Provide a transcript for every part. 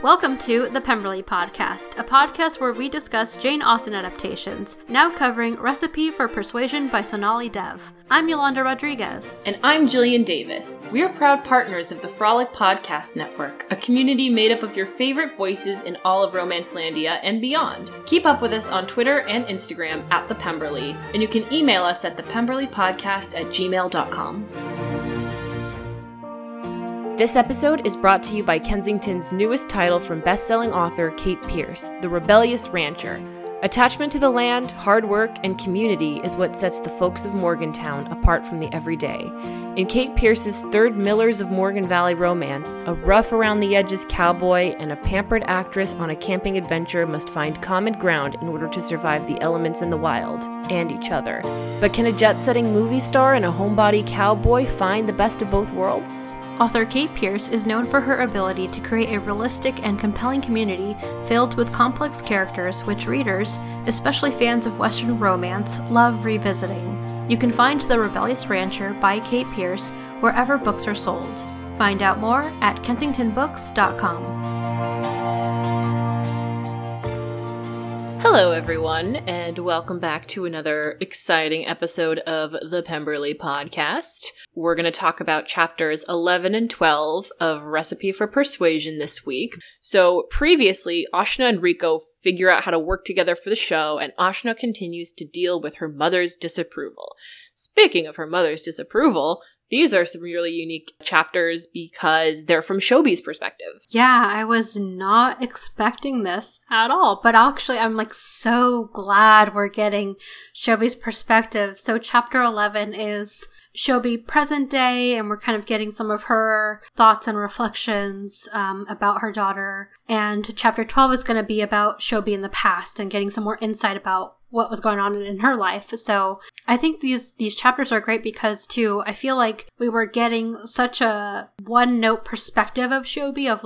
Welcome to The Pemberley Podcast, a podcast where we discuss Jane Austen adaptations, now covering Recipe for Persuasion by Sonali Dev. I'm Yolanda Rodriguez. And I'm Jillian Davis. We are proud partners of the Frolic Podcast Network, a community made up of your favorite voices in all of Romancelandia and beyond. Keep up with us on Twitter and Instagram at The Pemberley, and you can email us at thepemberleypodcast@gmail.com. This episode is brought to you by Kensington's newest title from best-selling author Kate Pearce, The Rebellious Rancher. Attachment to the land, hard work, and community is what sets the folks of Morgantown apart from the everyday. In Kate Pearce's third Millers of Morgan Valley romance, a rough-around-the-edges cowboy and a pampered actress on a camping adventure must find common ground in order to survive the elements in the wild, and each other. But can a jet-setting movie star and a homebody cowboy find the best of both worlds? Author Kate Pearce is known for her ability to create a realistic and compelling community filled with complex characters which readers, especially fans of Western romance, love revisiting. You can find The Rebellious Rancher by Kate Pearce wherever books are sold. Find out more at kensingtonbooks.com. Hello, everyone, and welcome back to another exciting episode of The Pemberley Podcast. We're going to talk about chapters 11 and 12 of Recipe for Persuasion this week. So previously, Ashna and Rico figure out how to work together for the show, and Ashna continues to deal with her mother's disapproval. Speaking of her mother's disapproval, these are some really unique chapters because they're from Shobi's perspective. Yeah, I was not expecting this at all, but actually I'm so glad we're getting Shobi's perspective. So chapter 11 is Shobi present day, and we're kind of getting some of her thoughts and reflections about her daughter. And chapter 12 is going to be about Shobi in the past and getting some more insight about what was going on in her life. So I think these chapters are great because, too, I feel like we were getting such a one-note perspective of Shobi of,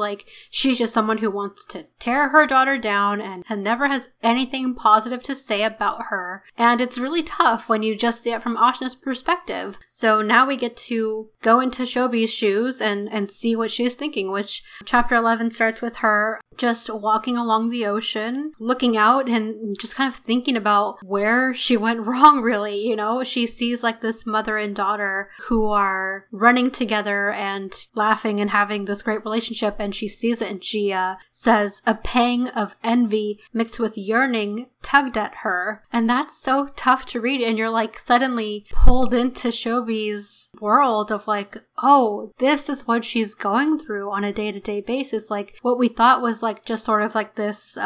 she's just someone who wants to tear her daughter down and never has anything positive to say about her. And it's really tough when you just see it from Ashna's perspective. So now we get to go into Shobi's shoes and see what she's thinking, which chapter 11 starts with her just walking along the ocean, looking out and just kind of thinking about where she went wrong, really. She sees this mother and daughter who are running together and laughing and having this great relationship, and she sees it, and she says a pang of envy mixed with yearning tugged at her. And that's so tough to read, and you're suddenly pulled into Shobi's world of oh, this is what she's going through on a day-to-day basis. What we thought was just sort of this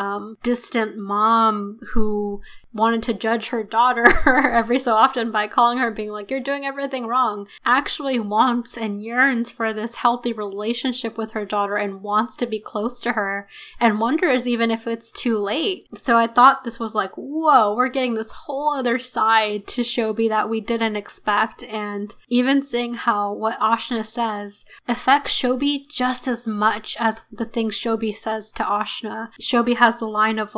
distant mom who wanted to judge her daughter every so often by calling her and being you're doing everything wrong, actually wants and yearns for this healthy relationship with her daughter and wants to be close to her and wonders even if it's too late. So I thought this was whoa, we're getting this whole other side to Shobi that we didn't expect. And even seeing how what Ashna says affects Shobi just as much as the things Shobi says to Ashna. Shobi has the line of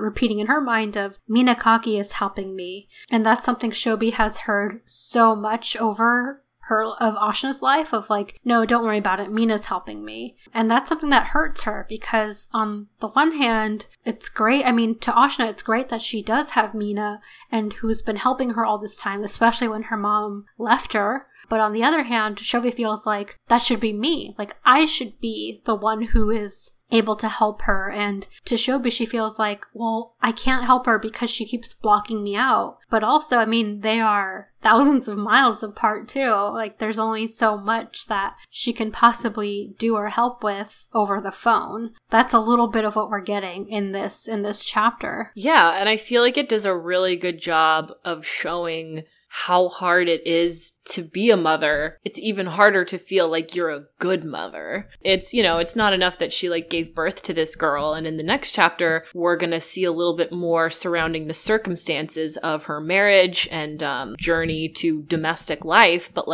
repeating in her mind of, Mina Kaki is helping me. And that's something Shobi has heard so much over her of Ashna's life of no, don't worry about it, Mina's helping me. And that's something that hurts her because on the one hand, it's great. I mean, to Ashna, it's great that she does have Mina and who's been helping her all this time, especially when her mom left her. But on the other hand, Shobi feels that should be me. I should be the one who is able to help her. And to Shobi, she feels well, I can't help her because she keeps blocking me out. But also, I mean, they are thousands of miles apart too. There's only so much that she can possibly do or help with over the phone. That's a little bit of what we're getting in this chapter. Yeah, and I feel it does a really good job of showing how hard it is to be a mother. It's even harder to feel you're a good mother. It's, it's not enough that she gave birth to this girl. And in the next chapter, we're going to see a little bit more surrounding the circumstances of her marriage and journey to domestic life. But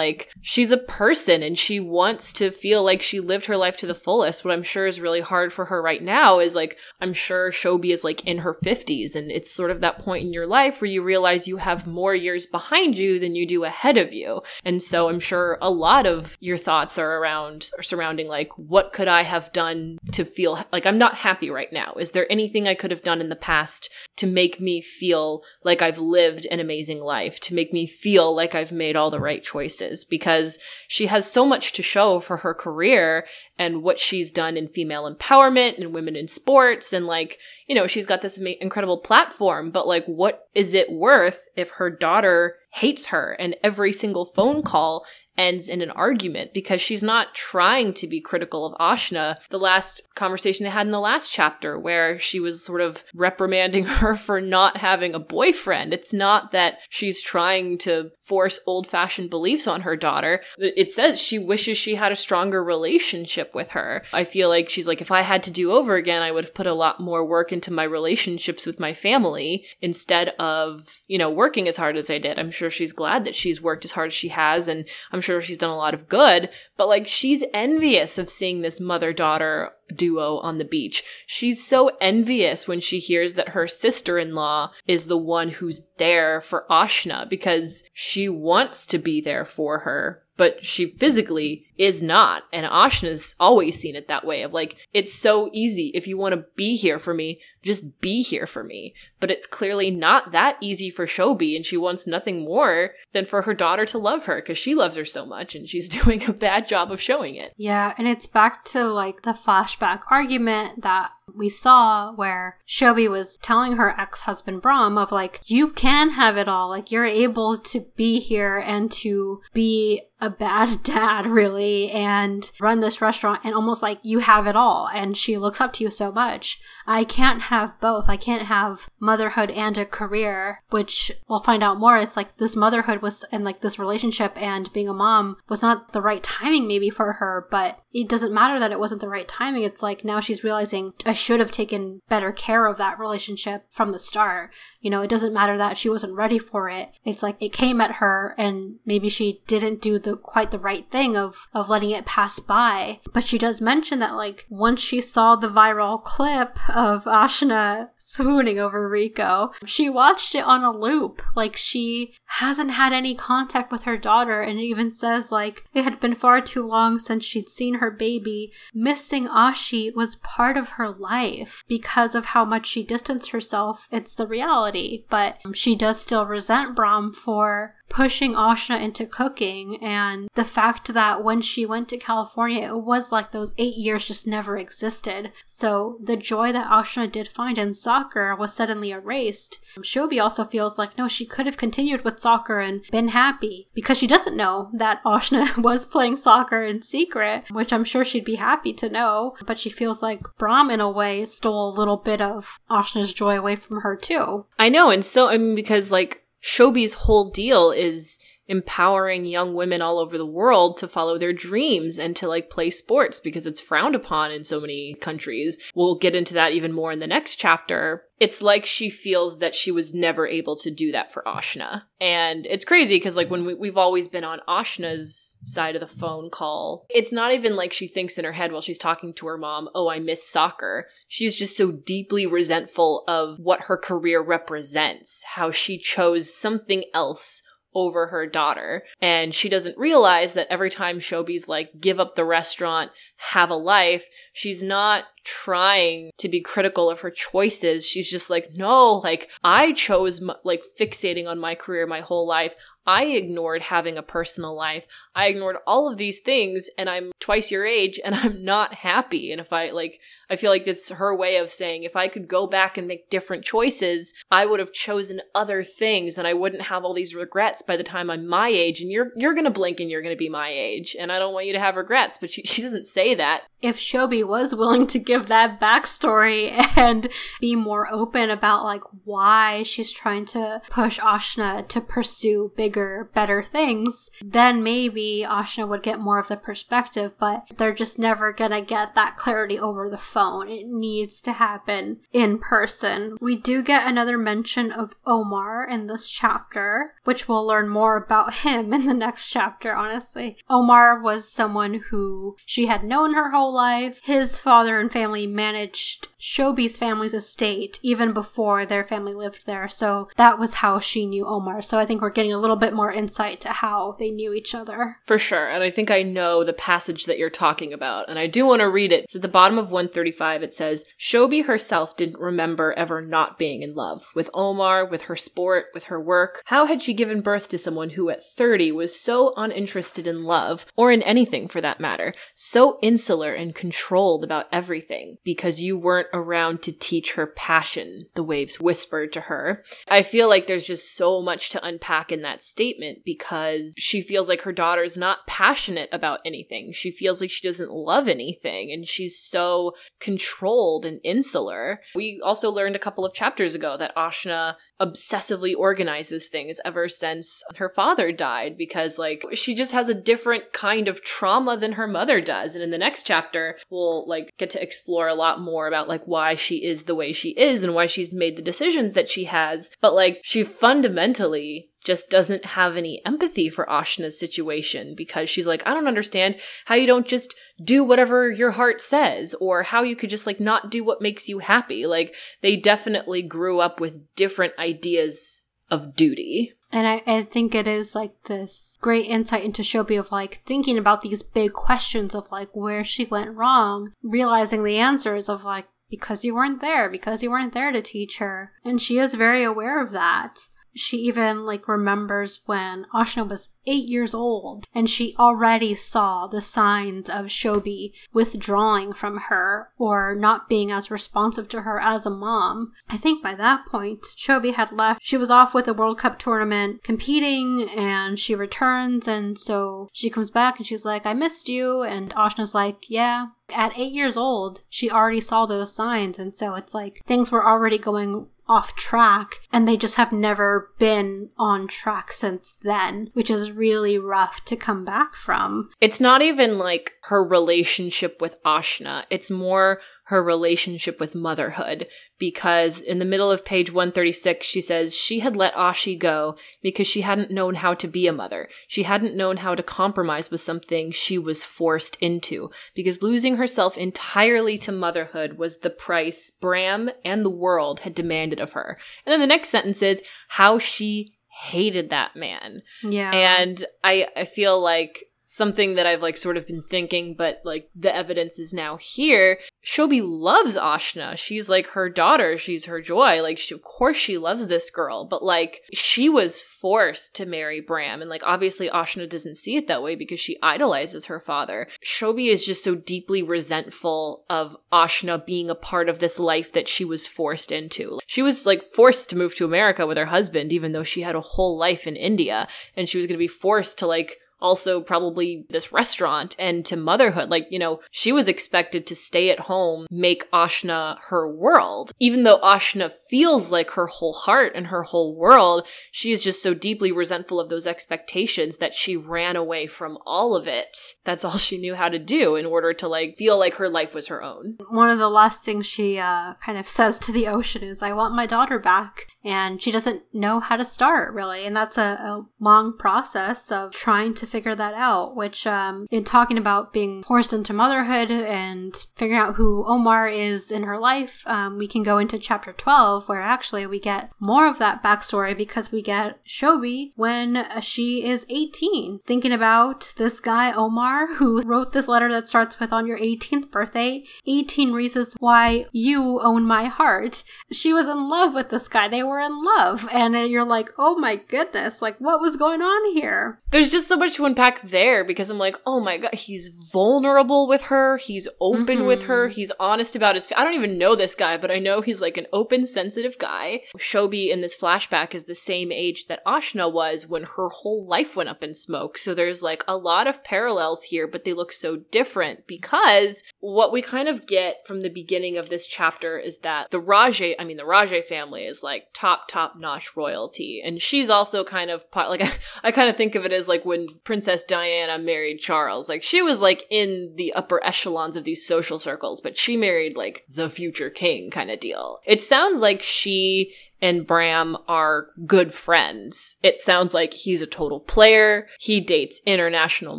she's a person and she wants to feel she lived her life to the fullest. What I'm sure is really hard for her right now is I'm sure Shobi is in her 50s. And it's sort of that point in your life where you realize you have more years behind behind you than you do ahead of you. And so I'm sure a lot of your thoughts are around or surrounding, like, what could I have done to feel like I'm not happy right now? Is there anything I could have done in the past to make me feel like I've lived an amazing life, to make me feel like I've made all the right choices? Because she has so much to show for her career and what she's done in female empowerment and women in sports. And, like, you know, she's got this incredible platform, but, like, what is it worth if her daughter hates her and every single phone call ends in an argument? Because she's not trying to be critical of Ashna. The last conversation they had in the last chapter where she was sort of reprimanding her for not having a boyfriend. It's not that she's trying to force old-fashioned beliefs on her daughter. It says she wishes she had a stronger relationship with her. I feel like she's like, if I had to do over again, I would have put a lot more work into my relationships with my family instead of, you know, working as hard as I did. I'm sure she's glad that she's worked as hard as she has, and I'm sure she's done a lot of good, but, like, she's envious of seeing this mother-daughter duo on the beach. She's so envious when she hears that her sister-in-law is the one who's there for Ashna, because she wants to be there for her, but she physically is not. And Ashna's always seen it that way of, like, it's so easy. If you want to be here for me, just be here for me. But it's clearly not that easy for Shobi, and she wants nothing more than for her daughter to love her, because she loves her so much and she's doing a bad job of showing it. Yeah, and it's back to, like, the flashback argument that we saw where Shobi was telling her ex-husband Bram of, like, you can have it all. Like, you're able to be here and to be a bad dad, really, and run this restaurant, and almost like you have it all and she looks up to you so much. I can't have both. I can't have motherhood and a career, which we'll find out more. It's like this motherhood was, and like this relationship and being a mom was not the right timing maybe for her, but it doesn't matter that it wasn't the right timing. It's like now she's realizing I should have taken better care of that relationship from the start. You know, it doesn't matter that she wasn't ready for it. It's like it came at her, and maybe she didn't do quite the right thing of letting it pass by. But she does mention that, like, once she saw the viral clip of Ashna swooning over Rico, she watched it on a loop. Like, she hasn't had any contact with her daughter, and it even says, like, it had been far too long since she'd seen her baby. Missing Ashi was part of her life because of how much she distanced herself. It's the reality. But she does still resent Bram for pushing Ashna into cooking, and the fact that when she went to California, it was like those 8 years just never existed. So the joy that Ashna did find in soccer was suddenly erased. Shobi also feels like, no, she could have continued with soccer and been happy, because she doesn't know that Ashna was playing soccer in secret, which I'm sure she'd be happy to know, but she feels like Bram, in a way, stole a little bit of Ashna's joy away from her too. I know, and so, I mean, because, like, Shobi's whole deal is empowering young women all over the world to follow their dreams and to, like, play sports, because it's frowned upon in so many countries. We'll get into that even more in the next chapter. It's like she feels that she was never able to do that for Ashna. And it's crazy because, like, when we've always been on Ashna's side of the phone call, it's not even like she thinks in her head while she's talking to her mom, oh, I miss soccer. She's just so deeply resentful of what her career represents, how she chose something else over her daughter. And she doesn't realize that every time Shobi's like, give up the restaurant, have a life, she's not trying to be critical of her choices. She's just like, no, like, I chose like fixating on my career my whole life. I ignored having a personal life. I ignored all of these things, and I'm twice your age and I'm not happy. And if I like, I feel like it's her way of saying, if I could go back and make different choices, I would have chosen other things and I wouldn't have all these regrets by the time I'm my age, and you're going to blink and you're going to be my age, and I don't want you to have regrets. But she doesn't say that. If Shobi was willing to give that backstory and be more open about like why she's trying to push Ashna to pursue bigger, better things, then maybe Ashna would get more of the perspective, but they're just never going to get that clarity over the phone. It needs to happen in person. We do get another mention of Omar in this chapter, which we'll learn more about him in the next chapter, honestly. Omar was someone who she had known her whole life. His father and family managed Shobi's family's estate even before their family lived there, so that was how she knew Omar. So I think we're getting a little bit bit more insight to how they knew each other. For sure. And I think I know the passage that you're talking about. And I do want to read it. It's at the bottom of 135. It says, Shobi herself didn't remember ever not being in love. With Omar, with her sport, with her work. How had she given birth to someone who at 30 was so uninterested in love, or in anything for that matter, so insular and controlled about everything because you weren't around to teach her passion, the waves whispered to her. I feel like there's just so much to unpack in that statement because she feels like her daughter's not passionate about anything. She feels like she doesn't love anything and she's so controlled and insular. We also learned a couple of chapters ago that Ashna obsessively organizes things ever since her father died because, like, she just has a different kind of trauma than her mother does. And in the next chapter, we'll, like, get to explore a lot more about, like, why she is the way she is and why she's made the decisions that she has. But, like, she fundamentally just doesn't have any empathy for Ashna's situation because she's like, I don't understand how you don't just do whatever your heart says or how you could just, like, not do what makes you happy. Like, they definitely grew up with different ideas of duty. And I think it is, like, this great insight into Shobi of, like, thinking about these big questions of, like, where she went wrong, realizing the answers of, like, because you weren't there to teach her. And she is very aware of that. She even, like, remembers when Ashna was 8 years old and she already saw the signs of Shobi withdrawing from her or not being as responsive to her as a mom. I think by that point, Shobi had left. She was off with the World Cup tournament competing and she returns, and so she comes back and she's like, I missed you. And Ashna's like, yeah. At 8 years old, she already saw those signs, and so it's like things were already going off track and they just have never been on track since then, which is really rough to come back from. It's not even like her relationship with Ashna. It's more her relationship with motherhood, because in the middle of page 136, she says she had let Ashi go because she hadn't known how to be a mother. She hadn't known how to compromise with something she was forced into, because losing herself entirely to motherhood was the price Bram and the world had demanded of her. And then the next sentence is how she hated that man. Yeah. And I feel like something that I've, like, sort of been thinking, but, like, the evidence is now here. Shobi loves Ashna. She's, like, her daughter. She's her joy. Like, she, of course she loves this girl. But, like, she was forced to marry Bram. And, like, obviously Ashna doesn't see it that way because she idolizes her father. Shobi is just so deeply resentful of Ashna being a part of this life that she was forced into. She was, like, forced to move to America with her husband, even though she had a whole life in India. And she was going to be forced to, like, also probably this restaurant and to motherhood. Like, you know, she was expected to stay at home, make Ashna her world. Even though Ashna feels like her whole heart and her whole world, she is just so deeply resentful of those expectations that she ran away from all of it. That's all she knew how to do in order to, like, feel like her life was her own. One of the last things she kind of says to the ocean is, I want my daughter back. And she doesn't know how to start, really. And that's a long process of trying to figure that out, which in talking about being forced into motherhood and figuring out who Omar is in her life, we can go into chapter 12, where actually we get more of that backstory, because we get Shobi when she is 18, thinking about this guy, Omar, who wrote this letter that starts with, on your 18th birthday, 18 reasons why you own my heart. She was in love with this guy. They were in love, and you're like, oh my goodness, like, what was going on here? There's just so much to unpack there, because I'm like, oh my god, he's vulnerable with her, he's open with her, he's honest about his I don't even know this guy, but I know he's, like, an open, sensitive guy. Shobi in this flashback is the same age that Ashna was when her whole life went up in smoke, so there's, like, a lot of parallels here, but they look so different, because what we kind of get from the beginning of this chapter is that the Raje family is, like, top-notch royalty. And she's also kind of, like, I kind of think of it as, like, when Princess Diana married Charles. Like, she was, like, in the upper echelons of these social circles, but she married, like, the future king kind of deal. It sounds like she and Bram are good friends. It sounds like he's a total player. He dates international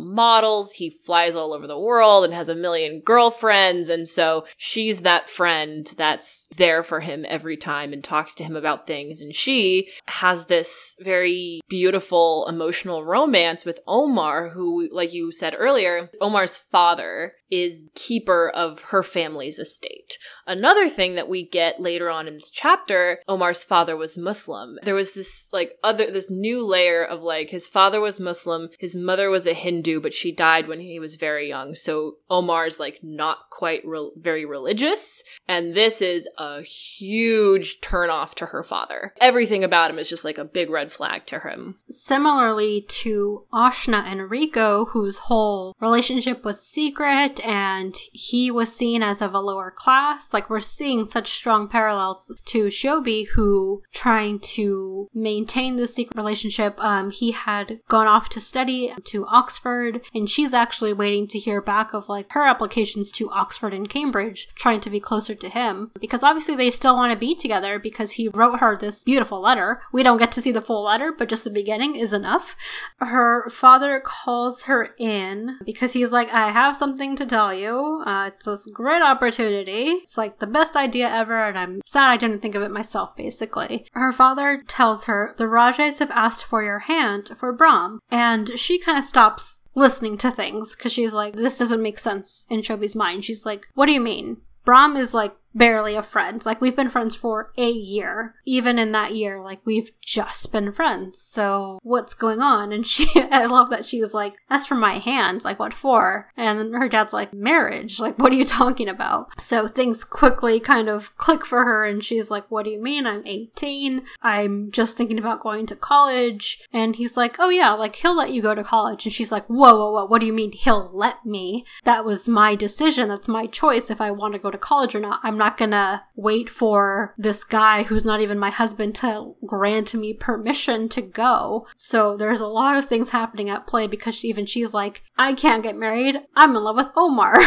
models. He flies all over the world and has a million girlfriends. And so she's that friend that's there for him every time and talks to him about things. And she has this very beautiful emotional romance with Omar, who, like you said earlier, Omar's father is keeper of her family's estate. Another thing that we get later on in this chapter, Omar's father was Muslim. There was this this new layer of his father was Muslim, his mother was a Hindu, but she died when he was very young. So Omar's not quite very religious. And this is a huge turnoff to her father. Everything about him is just a big red flag to him. Similarly to Ashna and Rico, whose whole relationship was secret, and he was seen as of a lower class. We're seeing such strong parallels to Shobi, who, trying to maintain the secret relationship, he had gone off to study to Oxford, and she's actually waiting to hear back of her applications to Oxford and Cambridge, trying to be closer to him, because obviously they still want to be together because he wrote her this beautiful letter. We don't get to see the full letter, but just the beginning is enough. Her father calls her in because he's I have something to tell you. It's this great opportunity. It's the best idea ever, and I'm sad I didn't think of it myself, basically. Her father tells her, the Rajes have asked for your hand for Bram, and she kind of stops listening to things, because she's this doesn't make sense in Shobi's mind. She's what do you mean? Bram is barely a friend. We've been friends for a year. Even in that year, we've just been friends. So what's going on? And I love that she's that's for my hands. What for? And then her dad's marriage. What are you talking about? So things quickly kind of click for her. And she's what do you mean? I'm 18. I'm just thinking about going to college. And he's oh yeah, he'll let you go to college. And she's whoa, what do you mean he'll let me? That was my decision. That's my choice if I want to go to college or not. I'm not gonna wait for this guy who's not even my husband to grant me permission to go. So there's a lot of things happening at play, because she's I can't get married. I'm in love with Omar.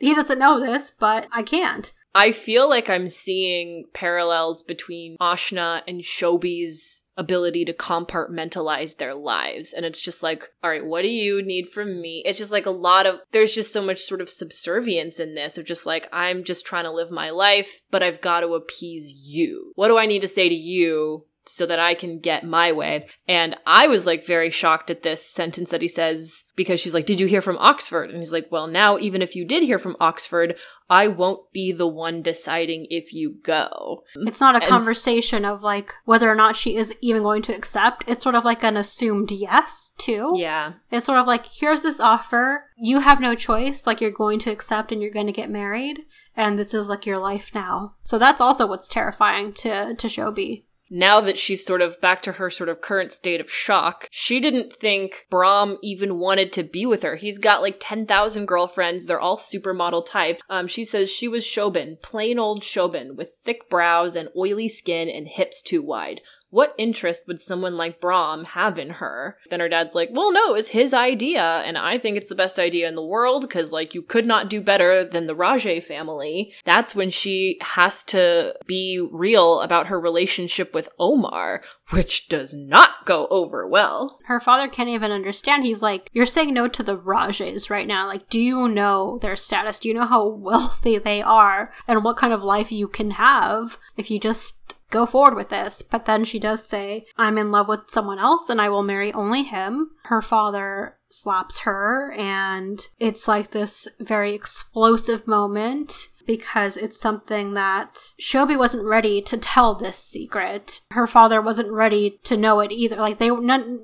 He doesn't know this, but I can't. I feel I'm seeing parallels between Ashna and Shobi's ability to compartmentalize their lives. And it's just all right, what do you need from me? It's just a lot of, there's just so much sort of subservience in this of just I'm just trying to live my life, but I've got to appease you. What do I need to say to you so that I can get my way? And I was very shocked at this sentence that he says, because she's did you hear from Oxford? And he's well, now even if you did hear from Oxford, I won't be the one deciding if you go. It's not a conversation of whether or not she is even going to accept. It's sort of an assumed yes too. Yeah. It's sort of here's this offer. You have no choice. You're going to accept and you're going to get married. And this is your life now. So that's also what's terrifying to Shobi. Now that she's sort of back to her sort of current state of shock, she didn't think Bram even wanted to be with her. He's got 10,000 girlfriends. They're all supermodel type. She says she was Shoban, plain old Shoban, with thick brows and oily skin and hips too wide. What interest would someone like Bram have in her? Then her dad's well, no, it was his idea. And I think it's the best idea in the world because, you could not do better than the Raje family. That's when she has to be real about her relationship with Omar, which does not go over well. Her father can't even understand. He's you're saying no to the Rajes right now. Do you know their status? Do you know how wealthy they are and what kind of life you can have if you just go forward with this? But then she does say, I'm in love with someone else and I will marry only him. Her father slaps her, and it's this very explosive moment, because it's something that Shobi wasn't ready to tell this secret. Her father wasn't ready to know it either.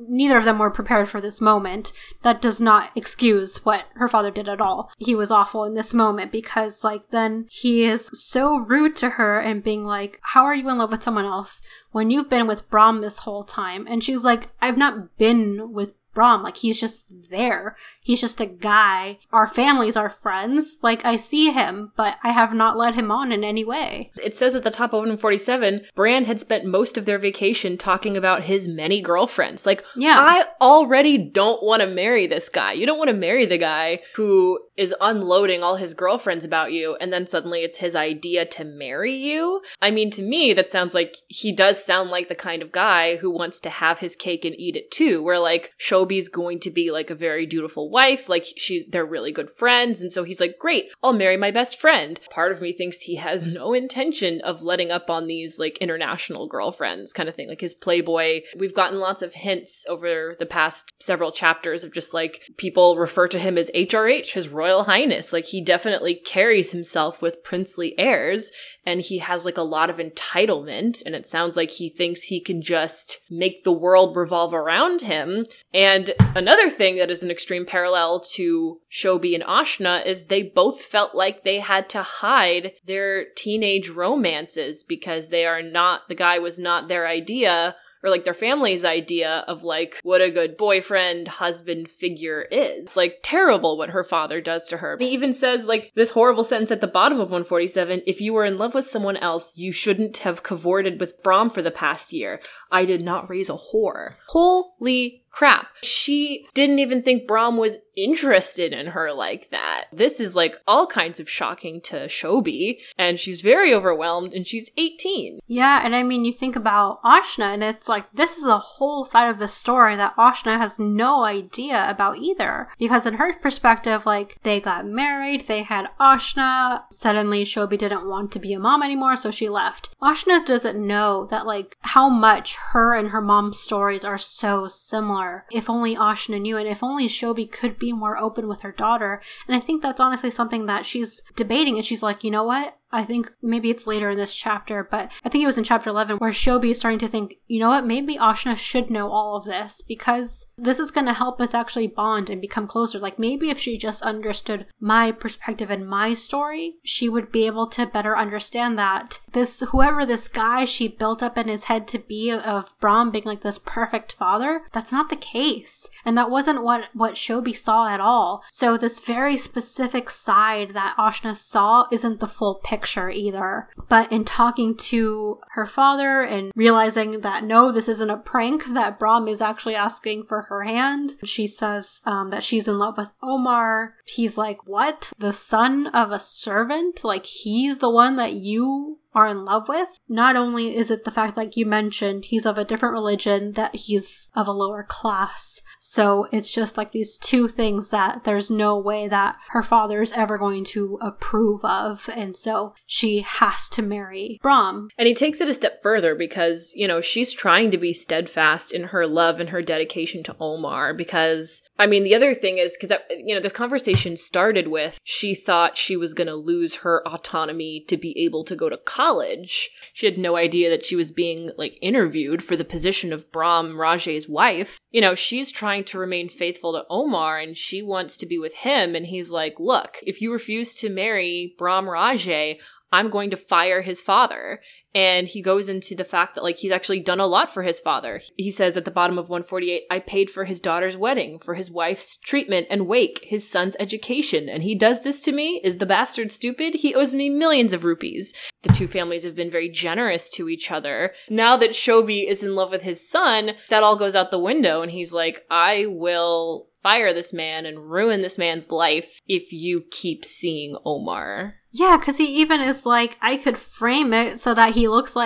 Neither of them were prepared for this moment. That does not excuse what her father did at all. He was awful in this moment because then he is so rude to her and being how are you in love with someone else when you've been with Bram this whole time? And she's I've not been with Bram. Like, he's just there. He's just a guy. Our families are friends. Like, I see him, but I have not led him on in any way. It says at the top of 147, Brand had spent most of their vacation talking about his many girlfriends. Like, yeah. I already don't want to marry this guy. You don't want to marry the guy who is unloading all his girlfriends about you, and then suddenly it's his idea to marry you. I mean, to me, that sounds like, he does sound like the kind of guy who wants to have his cake and eat it too, where, like, Shobi's going to be, like, a very dutiful wife, like, they're really good friends, and so he's like, great, I'll marry my best friend. Part of me thinks he has no intention of letting up on these, like, international girlfriends kind of thing, like his playboy. We've gotten lots of hints over the past several chapters of just, like, people refer to him as HRH, his Royal Highness. Like, he definitely carries himself with princely airs, and he has, like, a lot of entitlement, and it sounds like he thinks he can just make the world revolve around him. And another thing that is an extreme parallel to Shobi and Ashna is they both felt like they had to hide their teenage romances because they are not, the guy was not their idea, or, like, their family's idea of, like, what a good boyfriend, husband figure is. It's, like, terrible what her father does to her. He even says, like, this horrible sentence at the bottom of 147, if you were in love with someone else, you shouldn't have cavorted with Bram for the past year. I did not raise a whore. Holy crap. She didn't even think Bram was interested in her like that. This is, like, all kinds of shocking to Shobi, and she's very overwhelmed, and she's 18. Yeah, and I mean, you think about Ashna, and it's like, this is a whole side of the story that Ashna has no idea about either, because in her perspective, like, they got married, they had Ashna, suddenly Shobi didn't want to be a mom anymore, so she left. Ashna doesn't know that, like, how much her and her mom's stories are so similar. If only Ashna knew, and if only Shobi could be more open with her daughter. And I think that's honestly something that she's debating, and she's like, you know what? I think maybe it's later in this chapter, but I think it was in chapter 11 where Shobi is starting to think, you know what, maybe Ashna should know all of this because this is going to help us actually bond and become closer. Like, maybe if she just understood my perspective and my story, she would be able to better understand that this, whoever this guy she built up in his head to be of Bram being like this perfect father, that's not the case. And that wasn't what Shobi saw at all. So this very specific side that Ashna saw isn't the full picture either. But in talking to her father and realizing that no, this isn't a prank, that Bram is actually asking for her hand, she says that she's in love with Omar. He's like, what? The son of a servant? Like, he's the one that you are in love with? Not only is it the fact, like you mentioned, he's of a different religion, that he's of a lower class. So it's just like these two things that there's no way that her father is ever going to approve of. And so she has to marry Bram. And he takes it a step further because, you know, she's trying to be steadfast in her love and her dedication to Omar because, I mean, the other thing is, because, you know, this conversation started with she thought she was going to lose her autonomy to be able to go to college. She had no idea that she was being, like, interviewed for the position of Bram, Raje's wife. You know, she's trying to remain faithful to Omar and she wants to be with him. And he's like, look, if you refuse to marry Bram Raje, I'm going to fire his father. And he goes into the fact that, like, he's actually done a lot for his father. He says at the bottom of 148, I paid for his daughter's wedding, for his wife's treatment and wake, his son's education. And he does this to me? Is the bastard stupid? He owes me millions of rupees. The two families have been very generous to each other. Now that Shobi is in love with his son, that all goes out the window. And he's like, I will fire this man and ruin this man's life if you keep seeing Omar. Yeah, because he even is like, I could frame it so that it looks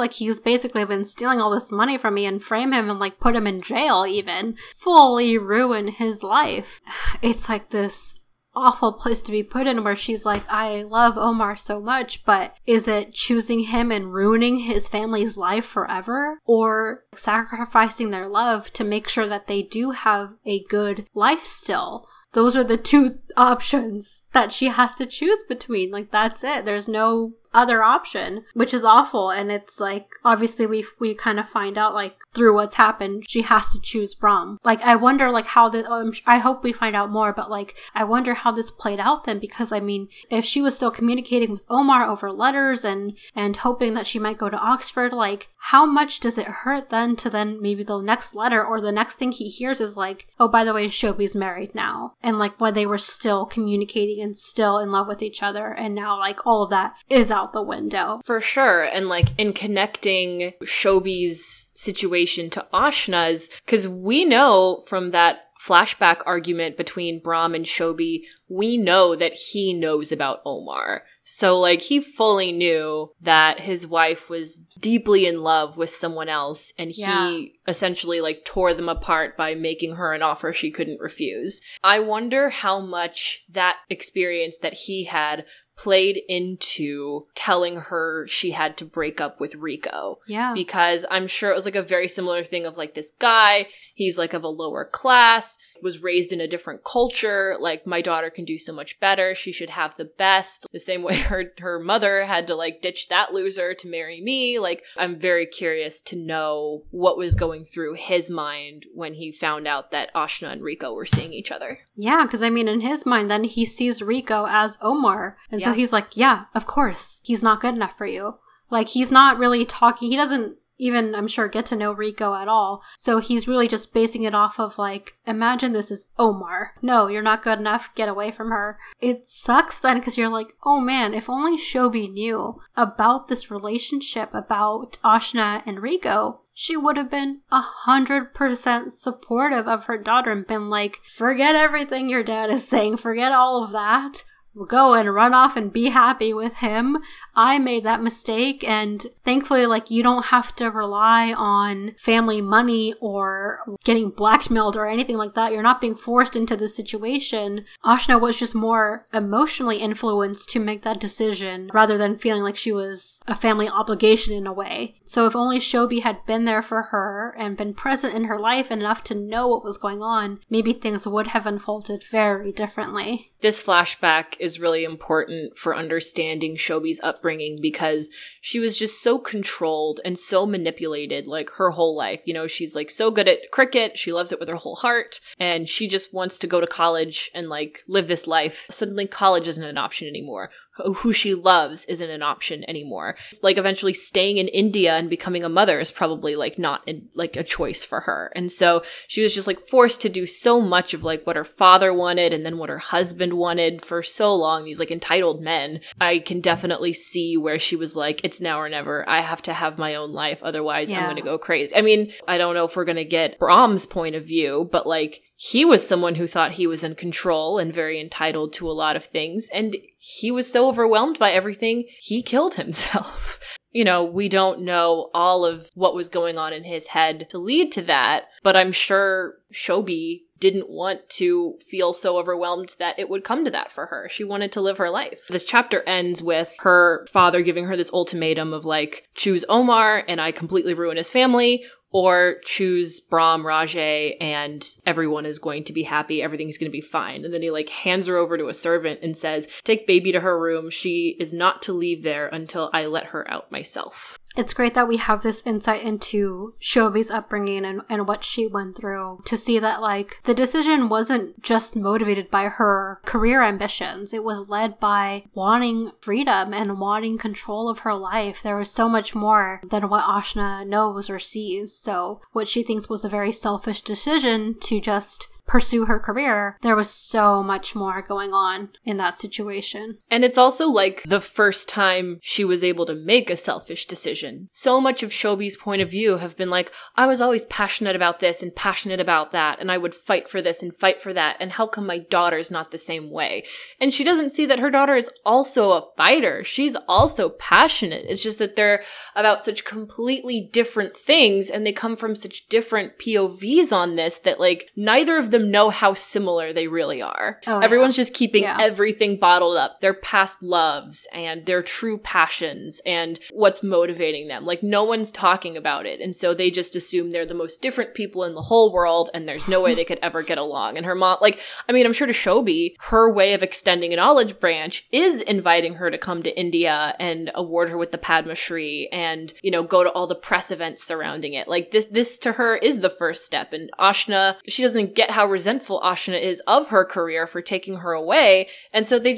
like he's basically been stealing all this money from me, and frame him and, like, put him in jail, even fully ruin his life. It's like this awful place to be put in where she's like, I love Omar so much, but is it choosing him and ruining his family's life forever, or sacrificing their love to make sure that they do have a good life still? Those are the two options that she has to choose between. Like, that's it. There's no other option, which is awful. And it's like, obviously we kind of find out like through what's happened, she has to choose Bram. Like, I wonder like how the, I hope we find out more, but like, I wonder how this played out then, because I mean, if she was still communicating with Omar over letters and hoping that she might go to Oxford, like how much does it hurt then to then maybe the next letter or the next thing he hears is like, oh, by the way, Shobi's married now. And like when they were still communicating and still in love with each other. And now like all of that is out the window. For sure. And like in connecting Shobi's situation to Ashna's, because we know from that flashback argument between Bram and Shobi, we know that he knows about Omar. So like he fully knew that his wife was deeply in love with someone else, and he essentially like tore them apart by making her an offer she couldn't refuse. I wonder how much that experience that he had played into telling her she had to break up with Rico. Yeah. Because I'm sure it was like a very similar thing of like this guy, he's like of a lower class, was raised in a different culture, like my daughter can do so much better, she should have the best. The same way her mother had to like ditch that loser to marry me. Like I'm very curious to know what was going through his mind when he found out that Ashna and Rico were seeing each other. Yeah, because I mean in his mind then he sees Rico as Omar. And so he's like, yeah, of course, he's not good enough for you. Like, he's not really talking. He doesn't even, I'm sure, get to know Rico at all. So he's really just basing it off of, like, imagine this is Omar. No, you're not good enough. Get away from her. It sucks then because you're like, oh, man, if only Shobi knew about this relationship, about Ashna and Rico, she would have been 100% supportive of her daughter and been like, forget everything your dad is saying. Forget all of that. Go and run off and be happy with him. I made that mistake, and thankfully, like, you don't have to rely on family money or getting blackmailed or anything like that. You're not being forced into the situation. Ashna was just more emotionally influenced to make that decision rather than feeling like she was a family obligation in a way. So if only Shobi had been there for her and been present in her life enough to know what was going on, maybe things would have unfolded very differently. This flashback is really important for understanding Shobi's upbringing because she was just so controlled and so manipulated like her whole life. You know, she's like so good at cricket. She loves it with her whole heart. And she just wants to go to college and like live this life. Suddenly college isn't an option anymore. Who she loves isn't an option anymore. Like eventually staying in India and becoming a mother is probably like not like a choice for her. And so she was just like forced to do so much of like what her father wanted and then what her husband wanted for so long, these like entitled men. I can definitely see where she was like, it's now or never. I have to have my own life. Otherwise I'm going to go crazy. I mean, I don't know if we're going to get Brahm's point of view, but like, he was someone who thought he was in control and very entitled to a lot of things, and he was so overwhelmed by everything, he killed himself. You know, we don't know all of what was going on in his head to lead to that, but I'm sure Shobi didn't want to feel so overwhelmed that it would come to that for her. She wanted to live her life. This chapter ends with her father giving her this ultimatum of like, choose Omar and I completely ruin his family, or choose Bram, Raje, and everyone is going to be happy. Everything's going to be fine. And then he like hands her over to a servant and says, take baby to her room. She is not to leave there until I let her out myself. It's great that we have this insight into Shobi's upbringing and what she went through to see that, like, the decision wasn't just motivated by her career ambitions. It was led by wanting freedom and wanting control of her life. There was so much more than what Ashna knows or sees. So what she thinks was a very selfish decision to just pursue her career, there was so much more going on in that situation. And it's also like the first time she was able to make a selfish decision. So much of Shobi's point of view have been like, I was always passionate about this and passionate about that, and I would fight for this and fight for that, and how come my daughter's not the same way? And she doesn't see that her daughter is also a fighter. She's also passionate. It's just that they're about such completely different things, and they come from such different POVs on this that like neither of them know how similar they really are. Oh, everyone's just keeping everything bottled up, their past loves and their true passions and what's motivating them. Like, no one's talking about it. And so they just assume they're the most different people in the whole world and there's no way they could ever get along. And her mom, like, I mean, I'm sure to Shobi, her way of extending an olive branch is inviting her to come to India and award her with the Padma Shri and, you know, go to all the press events surrounding it. Like, this to her is the first step. And Ashna, she doesn't get how resentful Ashna is of her career for taking her away. And so they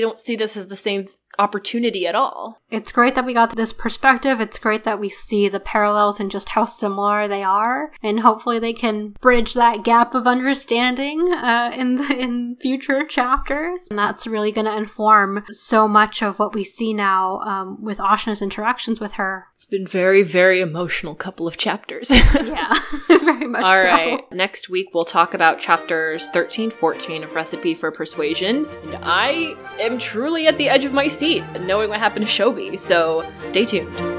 don't see this as the same opportunity at all. It's great that we got this perspective. It's great that we see the parallels and just how similar they are, and hopefully they can bridge that gap of understanding in future chapters. And that's really going to inform so much of what we see now with Ashna's interactions with her. It's been very, very emotional couple of chapters. Yeah, very much. All right. So next week we'll talk about chapters 13, 14 of Recipe for Persuasion, and I am truly at the edge of my seat, knowing what happened to Shobi, so stay tuned.